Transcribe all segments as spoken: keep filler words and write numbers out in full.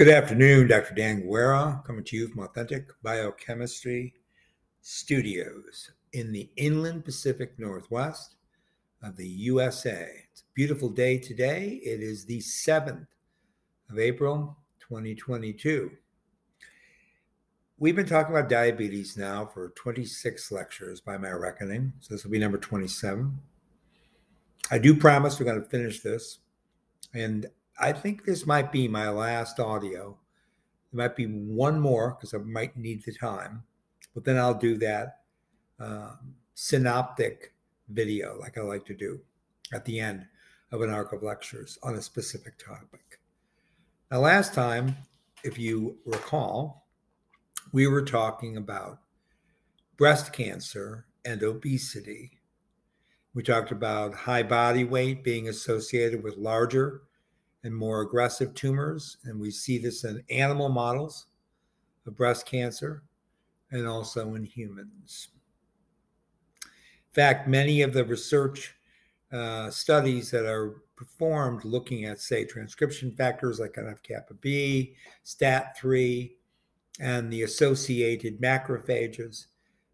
Good afternoon, Doctor Dan Guerra, coming to you from Authentic Biochemistry Studios in the inland Pacific Northwest of the U S A. It's a beautiful day today. It is the seventh of April, twenty twenty-two. We've been talking about diabetes now for twenty-six lectures by my reckoning, so this will be number twenty-seven. I do promise we're going to finish this, and I think this might be my last audio. There might be one more because I might need the time, but then I'll do that um, synoptic video like I like to do at the end of an arc of lectures on a specific topic. Now, last time, if you recall, we were talking about breast cancer and obesity. We talked about high body weight being associated with larger and more aggressive tumors. And we see this in animal models of breast cancer and also in humans. In fact, many of the research uh, studies that are performed looking at, say, transcription factors like N F kappa B, STAT three, and the associated macrophages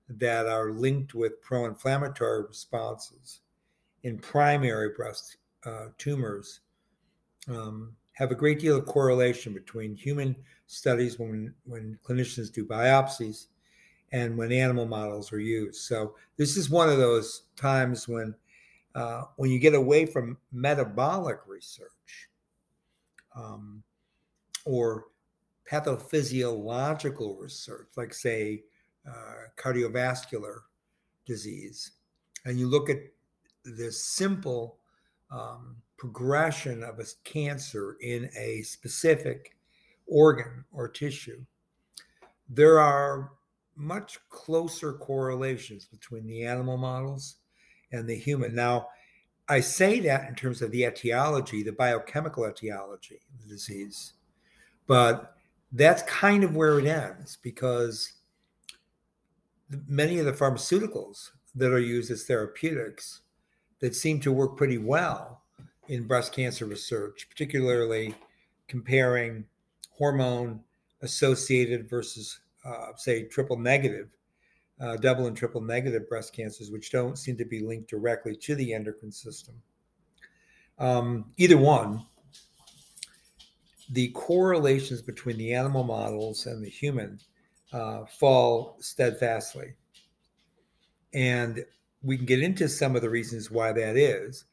that are linked with pro-inflammatory responses in primary breast uh, tumors Um, have a great deal of correlation between human studies when, when clinicians do biopsies and when animal models are used. So this is one of those times when, uh, when you get away from metabolic research um, or pathophysiological research, like say uh, cardiovascular disease, and you look at the simple um, progression of a cancer in a specific organ or tissue, there are much closer correlations between the animal models and the human. Now, I say that in terms of the etiology, the biochemical etiology of the disease, but that's kind of where it ends because many of the pharmaceuticals that are used as therapeutics that seem to work pretty well in breast cancer research, particularly comparing hormone-associated versus, uh, say, triple negative, uh, double and triple negative breast cancers, which don't seem to be linked directly to the endocrine system. Um, either one, the correlations between the animal models and the human uh, fall steadfastly. And we can get into some of the reasons why that is.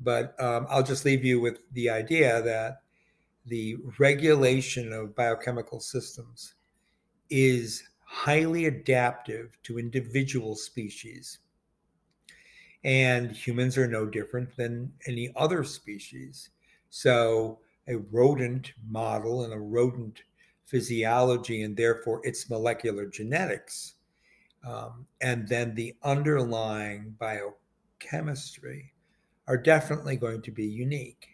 But um, I'll just leave you with the idea that the regulation of biochemical systems is highly adaptive to individual species. And humans are no different than any other species. So a rodent model and a rodent physiology, and therefore its molecular genetics, um, and then the underlying biochemistry are definitely going to be unique.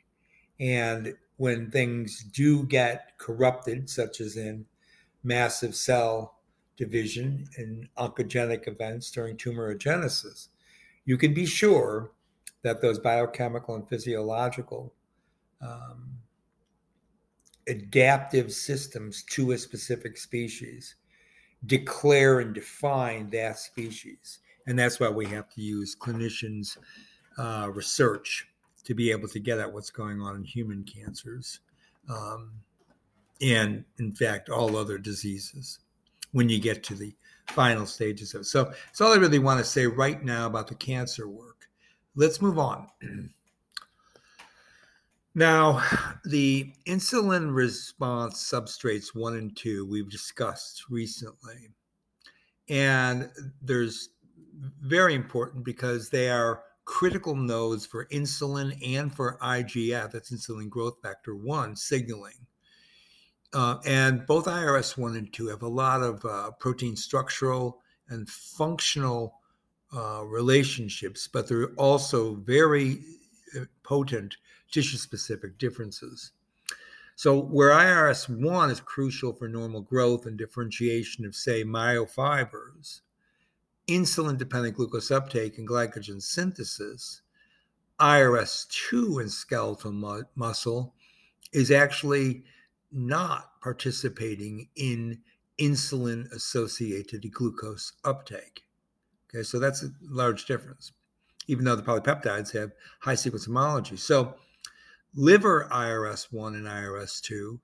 And when things do get corrupted, such as in massive cell division and oncogenic events during tumorigenesis, you can be sure that those biochemical and physiological um, adaptive systems to a specific species declare and define that species. And that's why we have to use clinicians' Uh, research to be able to get at what's going on in human cancers um, and, in fact, all other diseases when you get to the final stages of it. So that's all I really want to say right now about the cancer work. Let's move on. Now, the insulin response substrates one and two we've discussed recently, and there's very important because they are critical nodes for insulin and for I G F, that's insulin growth factor one, signaling. Uh, and both I R S one and two have a lot of uh, protein structural and functional uh, relationships, but they're also very potent tissue-specific differences. So where I R S one is crucial for normal growth and differentiation of, say, myofibers, insulin-dependent glucose uptake and glycogen synthesis, I R S two in skeletal mu- muscle is actually not participating in insulin-associated glucose uptake. Okay, so that's a large difference, even though the polypeptides have high sequence homology. So liver I R S one and I R S two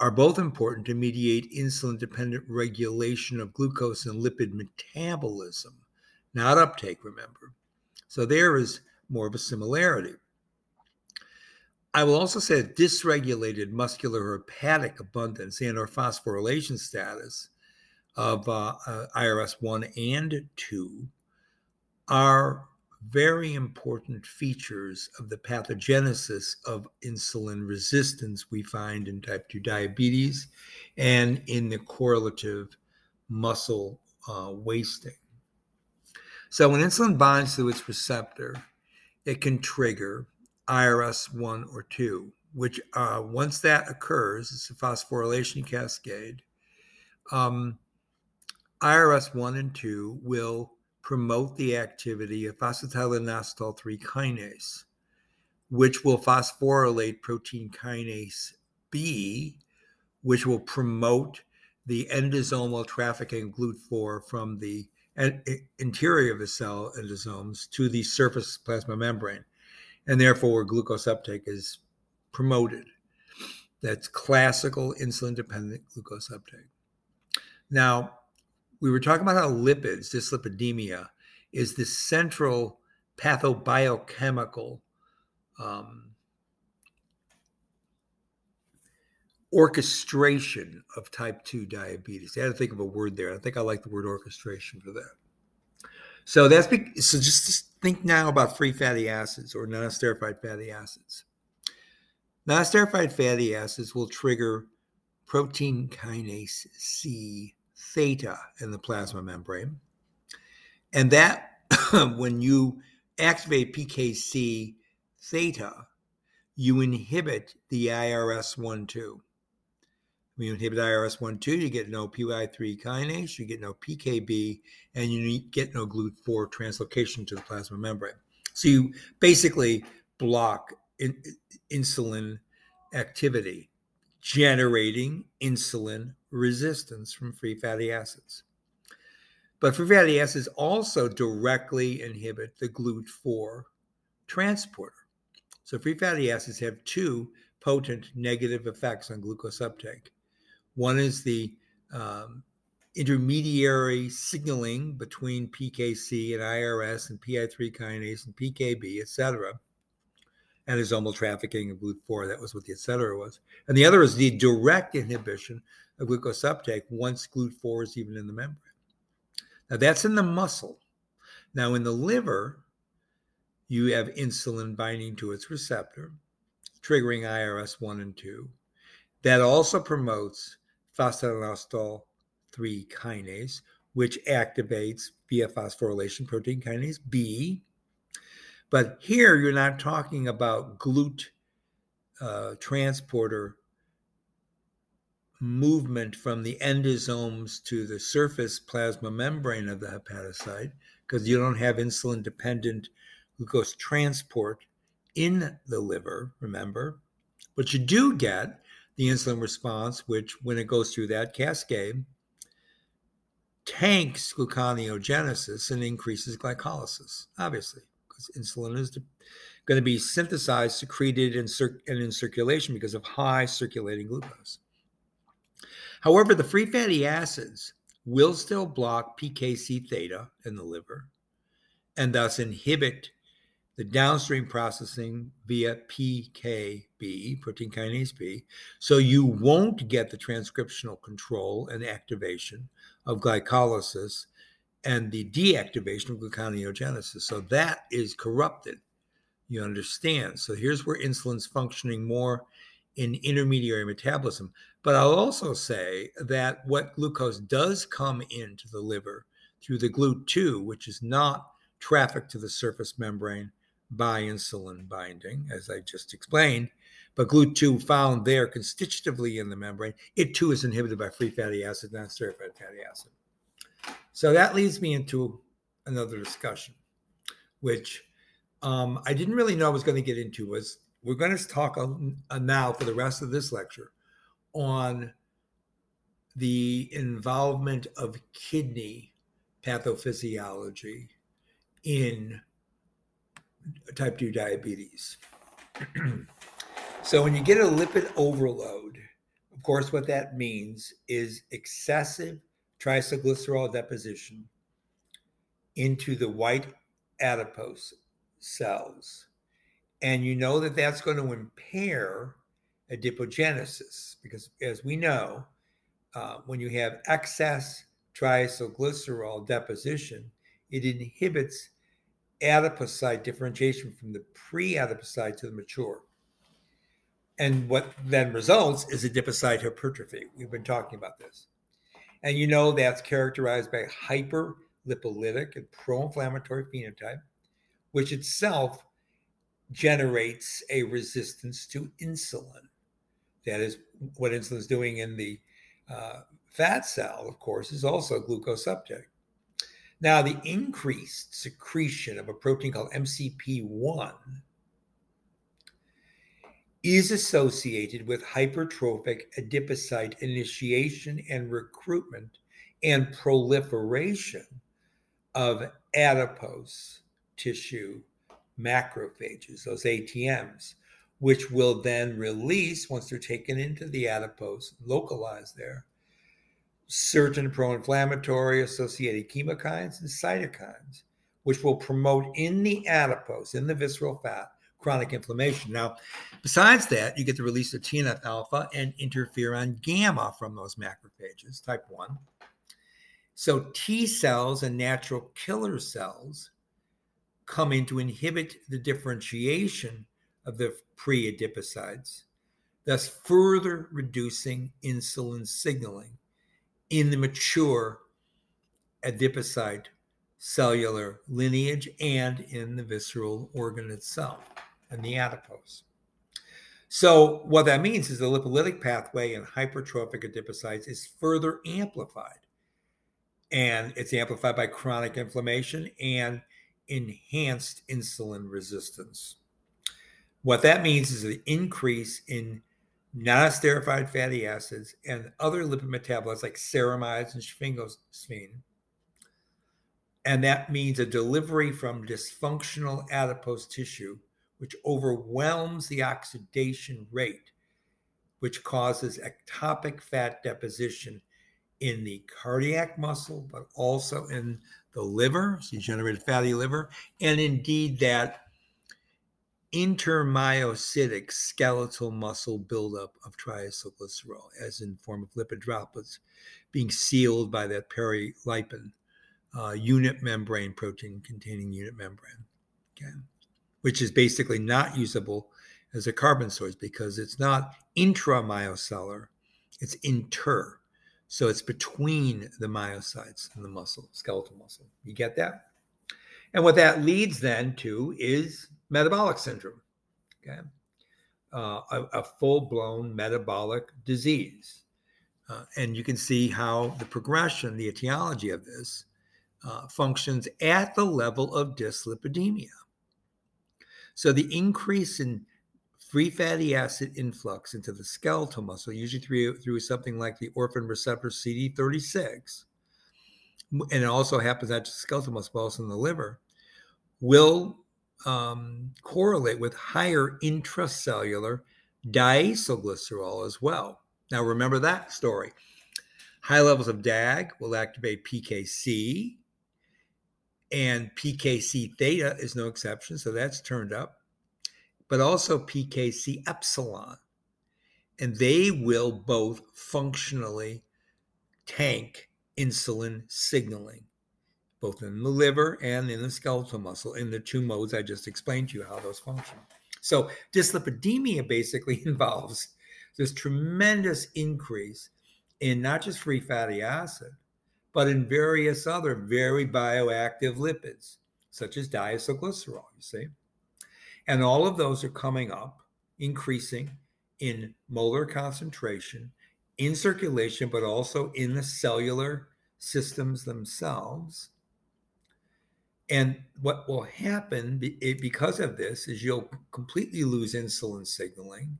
are both important to mediate insulin-dependent regulation of glucose and lipid metabolism, not uptake, remember. So there is more of a similarity. I will also say that dysregulated muscular or hepatic abundance and or phosphorylation status of uh, uh, I R S one and two are very important features of the pathogenesis of insulin resistance we find in type two diabetes and in the correlative muscle uh, wasting. So when insulin binds to its receptor, it can trigger I R S one or two, which uh, once that occurs, it's a phosphorylation cascade. Um, I R S one and two will promote the activity of phosphatidylinositol three kinase, which will phosphorylate protein kinase B, which will promote the endosomal trafficking of G L U T four from the interior of the cell endosomes to the surface plasma membrane, and therefore glucose uptake is promoted. That's classical insulin-dependent glucose uptake. Now, we were talking about how lipids, dyslipidemia, is the central pathobiochemical um, orchestration of type two diabetes. I had to think of a word there. I think I like the word orchestration for that. So that's so just think now about free fatty acids or non-esterified fatty acids. Non-esterified fatty acids will trigger protein kinase C theta in the plasma membrane. And that, when you activate P K C theta, you inhibit the I R S one two. When you inhibit I R S one two, you get no P I three kinase, you get no P K B, and you get no G L U T four translocation to the plasma membrane. So you basically block in, insulin activity, generating insulin resistance from free fatty acids. But free fatty acids also directly inhibit the G L U T four transporter. So free fatty acids have two potent negative effects on glucose uptake. One is the um, intermediary signaling between P K C and I R S and P I three kinase and P K B, et cetera, and endosomal trafficking of G L U T four. That was what the et cetera was. And the other is the direct inhibition of glucose uptake once G L U T four is even in the membrane. Now, that's in the muscle. Now, in the liver, you have insulin binding to its receptor, triggering I R S one and two. That also promotes phosphatidylnositol three kinase, which activates via phosphorylation protein kinase B. But here you're not talking about GLUT uh, transporter movement from the endosomes to the surface plasma membrane of the hepatocyte, because you don't have insulin-dependent glucose transport in the liver, remember. But you do get the insulin response, which when it goes through that cascade, tanks gluconeogenesis and increases glycolysis, obviously, because insulin is going to be synthesized, secreted, and, cir and in circulation because of high circulating glucose. However, the free fatty acids will still block P K C theta in the liver and thus inhibit the downstream processing via P K B, protein kinase B, so you won't get the transcriptional control and activation of glycolysis and the deactivation of gluconeogenesis. So that is corrupted, you understand. So here's where insulin's functioning more in intermediary metabolism. But I'll also say that what glucose does come into the liver through the G L U T two, which is not trafficked to the surface membrane by insulin binding, as I just explained, but G L U T two found there constitutively in the membrane, it too is inhibited by free fatty acid, non-esterified fatty acid. So that leads me into another discussion, which um, I didn't really know I was going to get into. Was we're going to talk on, on now for the rest of this lecture on the involvement of kidney pathophysiology in type two diabetes. So when you get a lipid overload, of course, what that means is excessive triacylglycerol deposition into the white adipose cells. And you know that that's going to impair adipogenesis because, as we know, uh, when you have excess triacylglycerol deposition, it inhibits adipocyte differentiation from the pre-adipocyte to the mature. And what then results is adipocyte hypertrophy. We've been talking about this. And you know that's characterized by hyperlipolytic and pro-inflammatory phenotype, which itself generates a resistance to insulin. That is what insulin is doing in the uh, fat cell, of course, is also glucose uptake. Now, the increased secretion of a protein called M C P one is associated with hypertrophic adipocyte initiation and recruitment and proliferation of adipose tissue macrophages, those A T Ms, which will then release, once they're taken into the adipose, localized there, certain pro-inflammatory associated chemokines and cytokines, which will promote in the adipose, in the visceral fat, chronic inflammation. Now, besides that, you get the release of T N F alpha and interferon gamma from those macrophages, type one. So T cells and natural killer cells come in to inhibit the differentiation of the pre-adipocytes, thus further reducing insulin signaling in the mature adipocyte cellular lineage and in the visceral organ itself and the adipose. So what that means is the lipolytic pathway in hypertrophic adipocytes is further amplified. And it's amplified by chronic inflammation and enhanced insulin resistance. What that means is an increase in non-esterified fatty acids and other lipid metabolites like ceramides and sphingosine. And that means a delivery from dysfunctional adipose tissue, which overwhelms the oxidation rate, which causes ectopic fat deposition in the cardiac muscle, but also in the liver, so you generate fatty liver, and indeed that intermyocytic skeletal muscle buildup of triacylglycerol, as in form of lipid droplets being sealed by that perilipin uh, unit membrane protein containing unit membrane, okay, which is basically not usable as a carbon source because it's not intramyocellular, it's inter. So it's between the myocytes and the muscle, skeletal muscle. You get that? And what that leads then to is metabolic syndrome, okay? Uh, a, a full-blown metabolic disease. Uh, and you can see how the progression, the etiology of this uh, functions at the level of dyslipidemia. So the increase in free fatty acid influx into the skeletal muscle, usually through, through something like the orphan receptor C D thirty-six, and it also happens not just skeletal muscle, but also in the liver, will Um, correlate with higher intracellular diacylglycerol as well. Now, remember that story. High levels of D A G will activate P K C, and P K C theta is no exception, so that's turned up, but also P K C epsilon, and they will both functionally tank insulin signaling, both in the liver and in the skeletal muscle, in the two modes I just explained to you how those function. So dyslipidemia basically involves this tremendous increase in not just free fatty acid, but in various other very bioactive lipids, such as diacylglycerol, you see. And all of those are coming up, increasing in molar concentration, in circulation, but also in the cellular systems themselves. And what will happen because of this is you'll completely lose insulin signaling,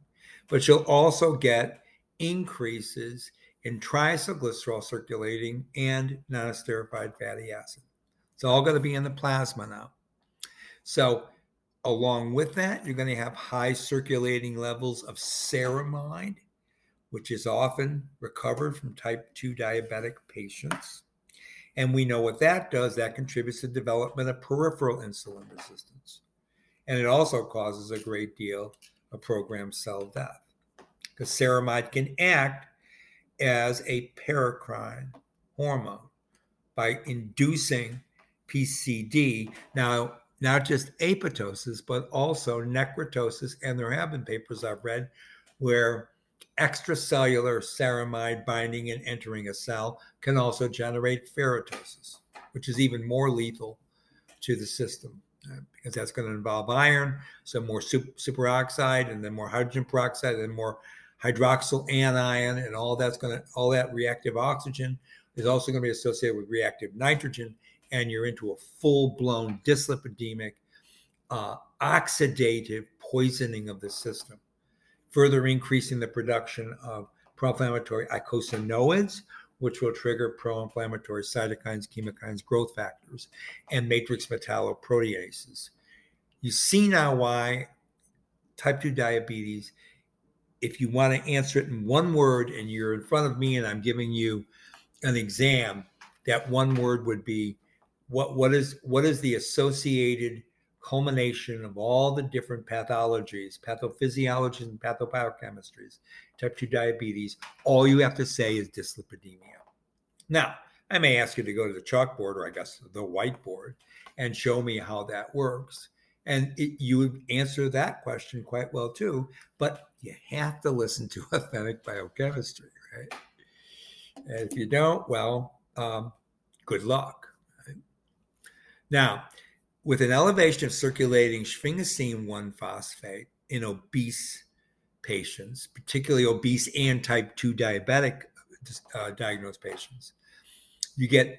but you'll also get increases in triacylglycerol circulating and non-esterified fatty acid. It's all going to be in the plasma now. So along with that, you're going to have high circulating levels of ceramide, which is often recovered from type two diabetic patients. And we know what that does. That contributes to the development of peripheral insulin resistance. And it also causes a great deal of programmed cell death, because ceramide can act as a paracrine hormone by inducing P C D. Now, not just apoptosis, but also necrotosis. And there have been papers I've read where extracellular ceramide binding and entering a cell can also generate ferritosis, which is even more lethal to the system, uh, because that's going to involve iron, so more super, superoxide, and then more hydrogen peroxide, and more hydroxyl anion, and all that's going to, all that reactive oxygen is also going to be associated with reactive nitrogen, and you're into a full-blown dyslipidemic, uh, oxidative poisoning of the system, further increasing the production of pro-inflammatory eicosanoids, which will trigger pro-inflammatory cytokines, chemokines, growth factors, and matrix metalloproteases. You see now why type two diabetes, if you want to answer it in one word and you're in front of me and I'm giving you an exam, that one word would be, what, what is, what is the associated culmination of all the different pathologies, pathophysiologies and pathobiochemistries, type two diabetes? All you have to say is dyslipidemia. Now, I may ask you to go to the chalkboard, or I guess the whiteboard, and show me how that works. And it, you would answer that question quite well too, but you have to listen to Authentic Biochemistry, right? And if you don't, well, um, good luck. Right? Now, with an elevation of circulating sphingosine one phosphate in obese patients, particularly obese and type two diabetic uh, diagnosed patients, you get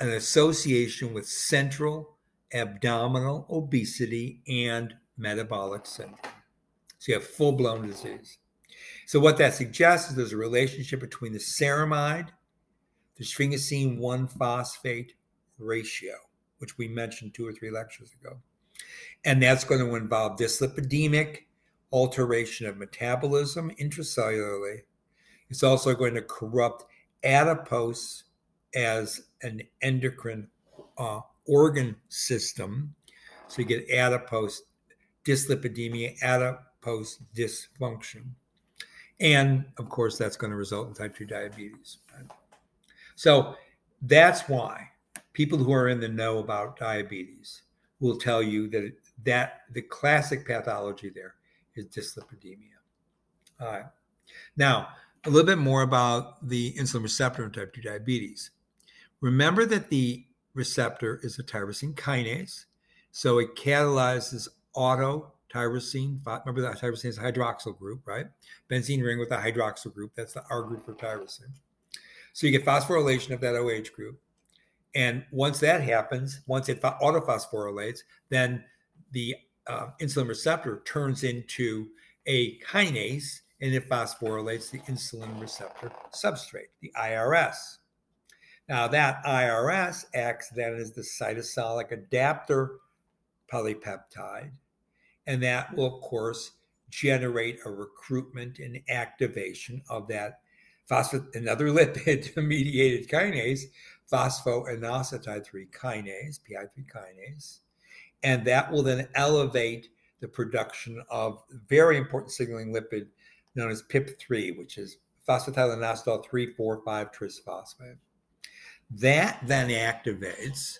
an association with central abdominal obesity and metabolic syndrome. So you have full-blown disease. So what that suggests is there's a relationship between the ceramide, the sphingosine one phosphate ratio, which we mentioned two or three lectures ago. And that's going to involve dyslipidemic alteration of metabolism intracellularly. It's also going to corrupt adipose as an endocrine uh, organ system. So you get adipose dyslipidemia, adipose dysfunction. And of course, that's going to result in type two diabetes. So that's why people who are in the know about diabetes will tell you that that the classic pathology there is dyslipidemia. All right. Now, a little bit more about the insulin receptor in type two diabetes. Remember that the receptor is a tyrosine kinase, so it catalyzes autotyrosine. Remember that tyrosine is a hydroxyl group, right? Benzene ring with a hydroxyl group. That's the R group for tyrosine. So you get phosphorylation of that O H group. And once that happens, once it autophosphorylates, then the uh, insulin receptor turns into a kinase, and it phosphorylates the insulin receptor substrate, the I R S. Now, that I R S acts then as the cytosolic adapter polypeptide, and that will, of course, generate a recruitment and activation of that phosphate, another lipid-mediated kinase, phosphoinositide three kinase, P I three kinase, and that will then elevate the production of very important signaling lipid known as P I P three, which is phosphatidylinositol three four five trisphosphate. That then activates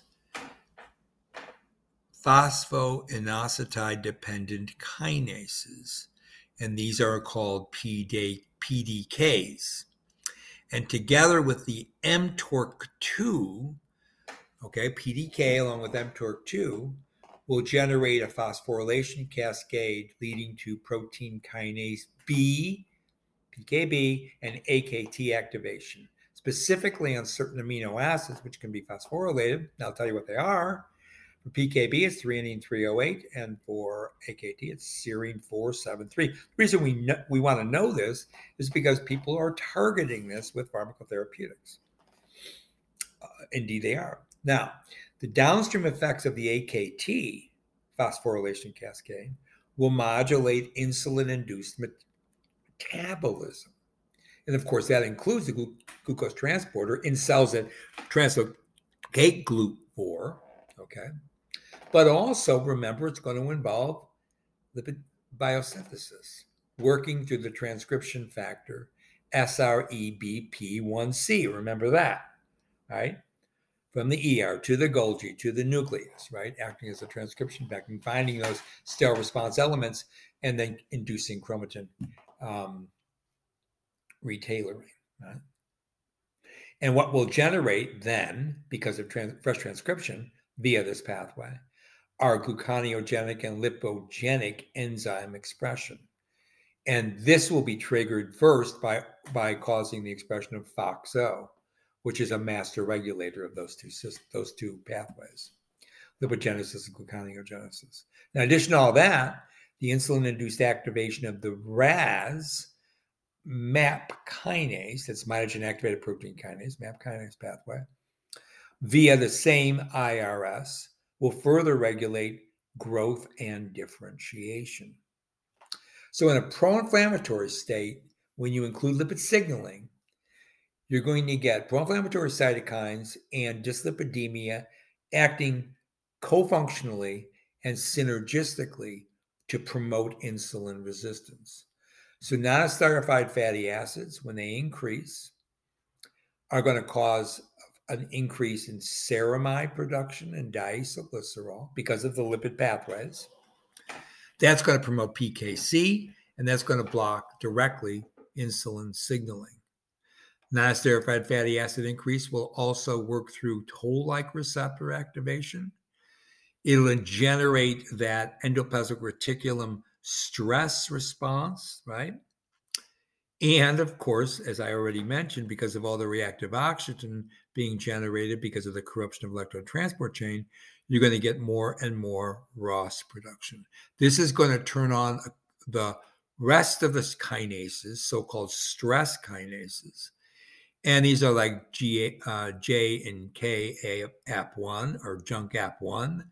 phosphoinositide-dependent kinases, and these are called P D Ks. And together with the mTORC two, okay, P D K along with mTORC two will generate a phosphorylation cascade leading to protein kinase B, P K B, and A K T activation, specifically on certain amino acids, which can be phosphorylated. And I'll tell you what they are. For P K B, it's threonine three oh eight, and for A K T, it's serine four seven three. The reason we know, we want to know this is because people are targeting this with pharmacotherapeutics. Uh, indeed, they are. Now, the downstream effects of the A K T phosphorylation cascade will modulate insulin-induced metabolism. And of course, that includes the glu- glucose transporter in cells that translocate GLUT four, okay? But also, remember, it's going to involve lipid biosynthesis, working through the transcription factor, S R E B P one C, remember that, right? From the E R to the Golgi to the nucleus, right? Acting as a transcription factor and finding those sterile response elements and then inducing chromatin um, retailoring, right? And what will generate then, because of trans- fresh transcription via this pathway, are gluconeogenic and lipogenic enzyme expression. And this will be triggered first by, by causing the expression of FOXO, which is a master regulator of those two those two pathways, lipogenesis and gluconeogenesis. In addition to all that, the insulin-induced activation of the R A S, MAP kinase, that's mitogen-activated protein kinase, MAP kinase pathway, via the same I R S, will further regulate growth and differentiation. So in a pro-inflammatory state, when you include lipid signaling, you're going to get pro-inflammatory cytokines and dyslipidemia acting co-functionally and synergistically to promote insulin resistance. So non-esterified fatty acids, when they increase, are going to cause an increase in ceramide production and diacylglycerol because of the lipid pathways. That's going to promote P K C, and that's going to block directly insulin signaling. Non-esterified fatty acid increase will also work through toll-like receptor activation. It'll generate that endoplasmic reticulum stress response, right? And of course, as I already mentioned, because of all the reactive oxygen being generated because of the corruption of electron transport chain, you're going to get more and more R O S production. This is going to turn on the rest of the kinases, so-called stress kinases. And these are like G, uh, J and K A P one or junk A P one,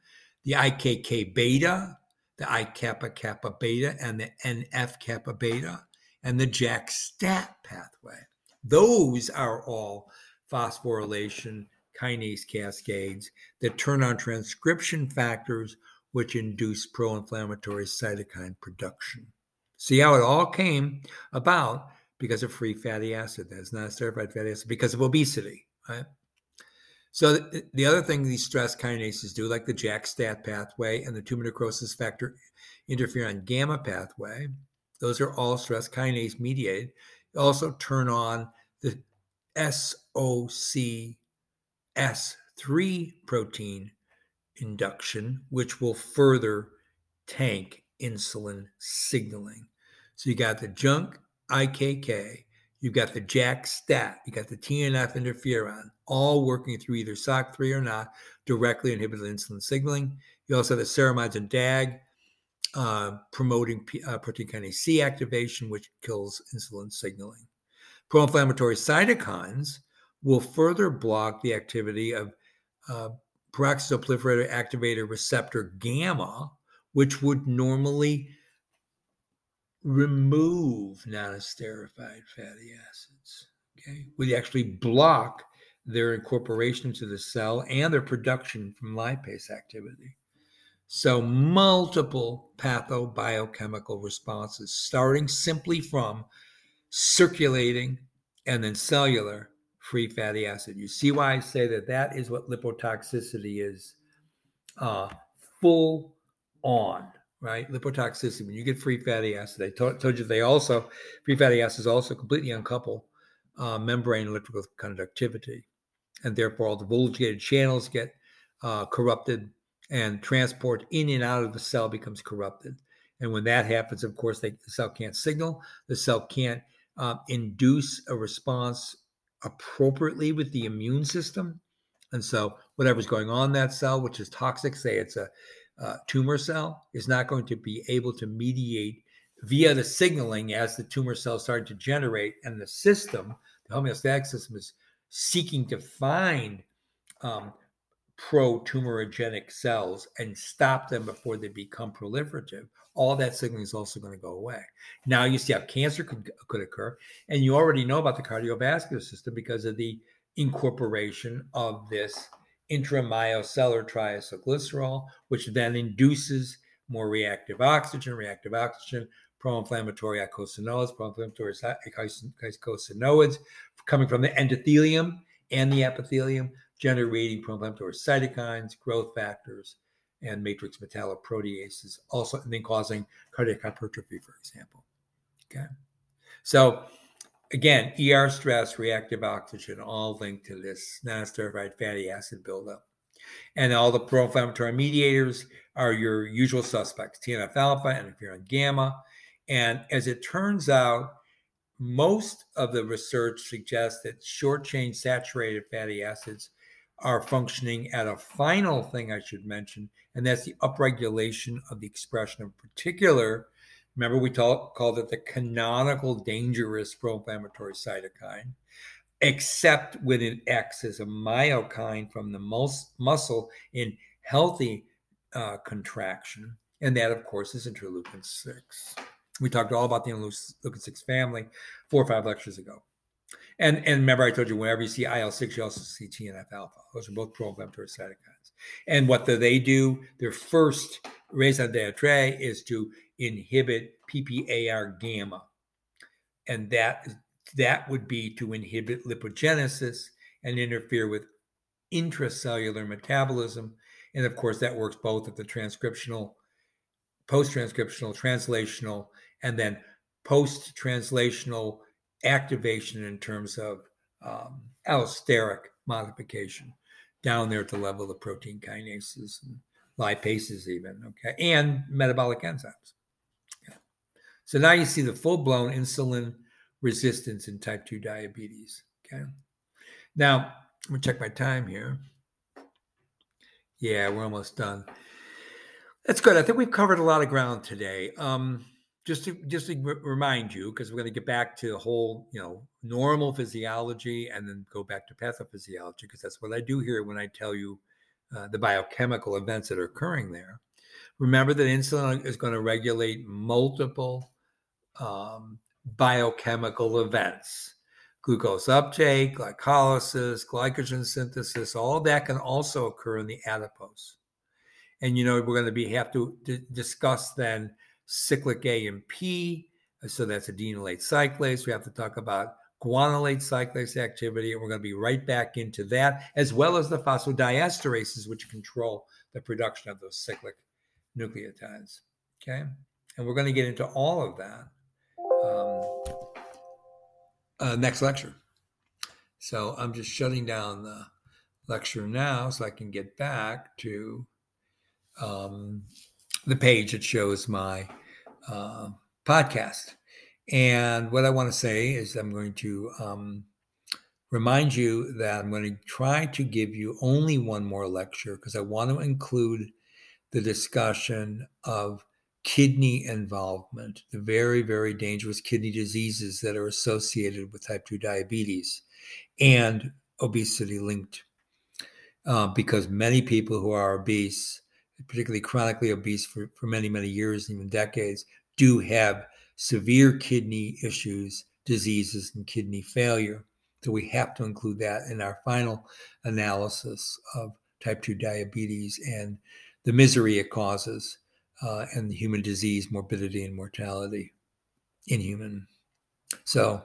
the I K K beta, the I K K beta, and the N F-kappa beta, and the JAK-STAT pathway. Those are all phosphorylation kinase cascades that turn on transcription factors which induce pro-inflammatory cytokine production. See how it all came about because of free fatty acid. That's not esterified fatty acid because of obesity, right? So the, the other thing these stress kinases do, like the JAK-STAT pathway and the tumor necrosis factor interferon gamma pathway, those are all stress kinase mediated, also turn on the S O C S three protein induction, which will further tank insulin signaling. So you got the junk I K K, you've got the JAK-STAT, you got the T N F interferon, all working through either S O C three or not, directly inhibiting insulin signaling. You also have the ceramides and D A G uh, promoting P- uh, protein kinase C activation, which kills insulin signaling. Pro-inflammatory cytokines will further block the activity of uh, peroxidase proliferator activator receptor gamma, which would normally remove non-esterified fatty acids, okay? Would actually block their incorporation to the cell and their production from lipase activity. So multiple pathobiochemical responses, starting simply from circulating and then cellular free fatty acid. You see why I say that that is what lipotoxicity is, uh, full on. Right, lipotoxicity. When you get free fatty acid, I t- told you they also free fatty acids also completely uncouple uh, membrane electrical conductivity, and therefore all the voltage-gated channels get uh, corrupted, and transport in and out of the cell becomes corrupted. And when that happens, of course, they, the cell can't signal. The cell can't uh, induce a response appropriately with the immune system, And so whatever's going on in that cell, which is toxic, say it's a uh, tumor cell, is not going to be able to mediate via the signaling as the tumor cells start to generate. And the system, the homeostatic system, is seeking to find um, pro-tumorigenic cells and stop them before they become proliferative. All that signaling is also going to go away. Now you see how cancer could, could occur. And you already know about the cardiovascular system because of the incorporation of this intramyocellular triacylglycerol, which then induces more reactive oxygen, reactive oxygen, pro-inflammatory eicosanoids, pro-inflammatory eicosanoids coming from the endothelium and the epithelium, generating pro-inflammatory cytokines, growth factors, and matrix metalloproteases, also, and then causing cardiac hypertrophy, for example. Okay. So again, E R stress, reactive oxygen, all linked to this non-steroid fatty acid buildup. And all the pro-inflammatory mediators are your usual suspects, T N F alpha, interferon gamma. And as it turns out, most of the research suggests that short-chain saturated fatty acids are functioning at a final thing I should mention, and that's the upregulation of the expression of particular. Remember, we talk, called it the canonical dangerous pro-inflammatory cytokine, except when it acts as a myokine from the mus- muscle in healthy uh, contraction. And that, of course, is interleukin six. We talked all about the interleukin six family four or five lectures ago. And, and remember, I told you, whenever you see I L six, you also see T N F alpha. Those are both pro-inflammatory cytokines. And what do they do? Their first raison d'etre is to inhibit P P A R gamma. And that, that would be to inhibit lipogenesis and interfere with intracellular metabolism. And of course, that works both at the transcriptional, post-transcriptional, translational, and then post-translational activation in terms of um, allosteric modification down there at the level of protein kinases and lipases even, okay, and metabolic enzymes. Okay. So now you see the full-blown insulin resistance in type two diabetes, okay? Now, I'm going to check my time here. Yeah, we're almost done. That's good. I think we've covered a lot of ground today. Um, Just to just to remind you, because we're going to get back to the whole, you know, normal physiology and then go back to pathophysiology, because that's what I do here when I tell you uh, the biochemical events that are occurring there. Remember that insulin is going to regulate multiple um, biochemical events: glucose uptake, glycolysis, glycogen synthesis. All that can also occur in the adipose, and you know we're going to be have to d- discuss then. Cyclic A M P, so that's adenylate cyclase. We have to talk about guanylate cyclase activity, and we're going to be right back into that, as well as the phosphodiesterases, which control the production of those cyclic nucleotides. Okay, and we're going to get into all of that um, uh, next lecture. So I'm just shutting down the lecture now so I can get back to um, the page that shows my uh, podcast. And what I want to say is I'm going to um, remind you that I'm going to try to give you only one more lecture because I want to include the discussion of kidney involvement, the very, very dangerous kidney diseases that are associated with type two diabetes and obesity linked, uh, because many people who are obese, particularly chronically obese for, for many, many years, even decades, do have severe kidney issues, diseases, and kidney failure. So we have to include that in our final analysis of type two diabetes and the misery it causes uh, and the human disease, morbidity, and mortality in human. So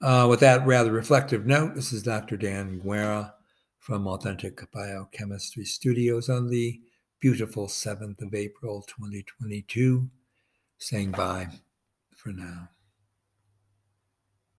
uh, with that rather reflective note, this is Doctor Dan Guerra from Authentic Biochemistry Studios on the beautiful seventh of April, twenty twenty-two, saying bye for now.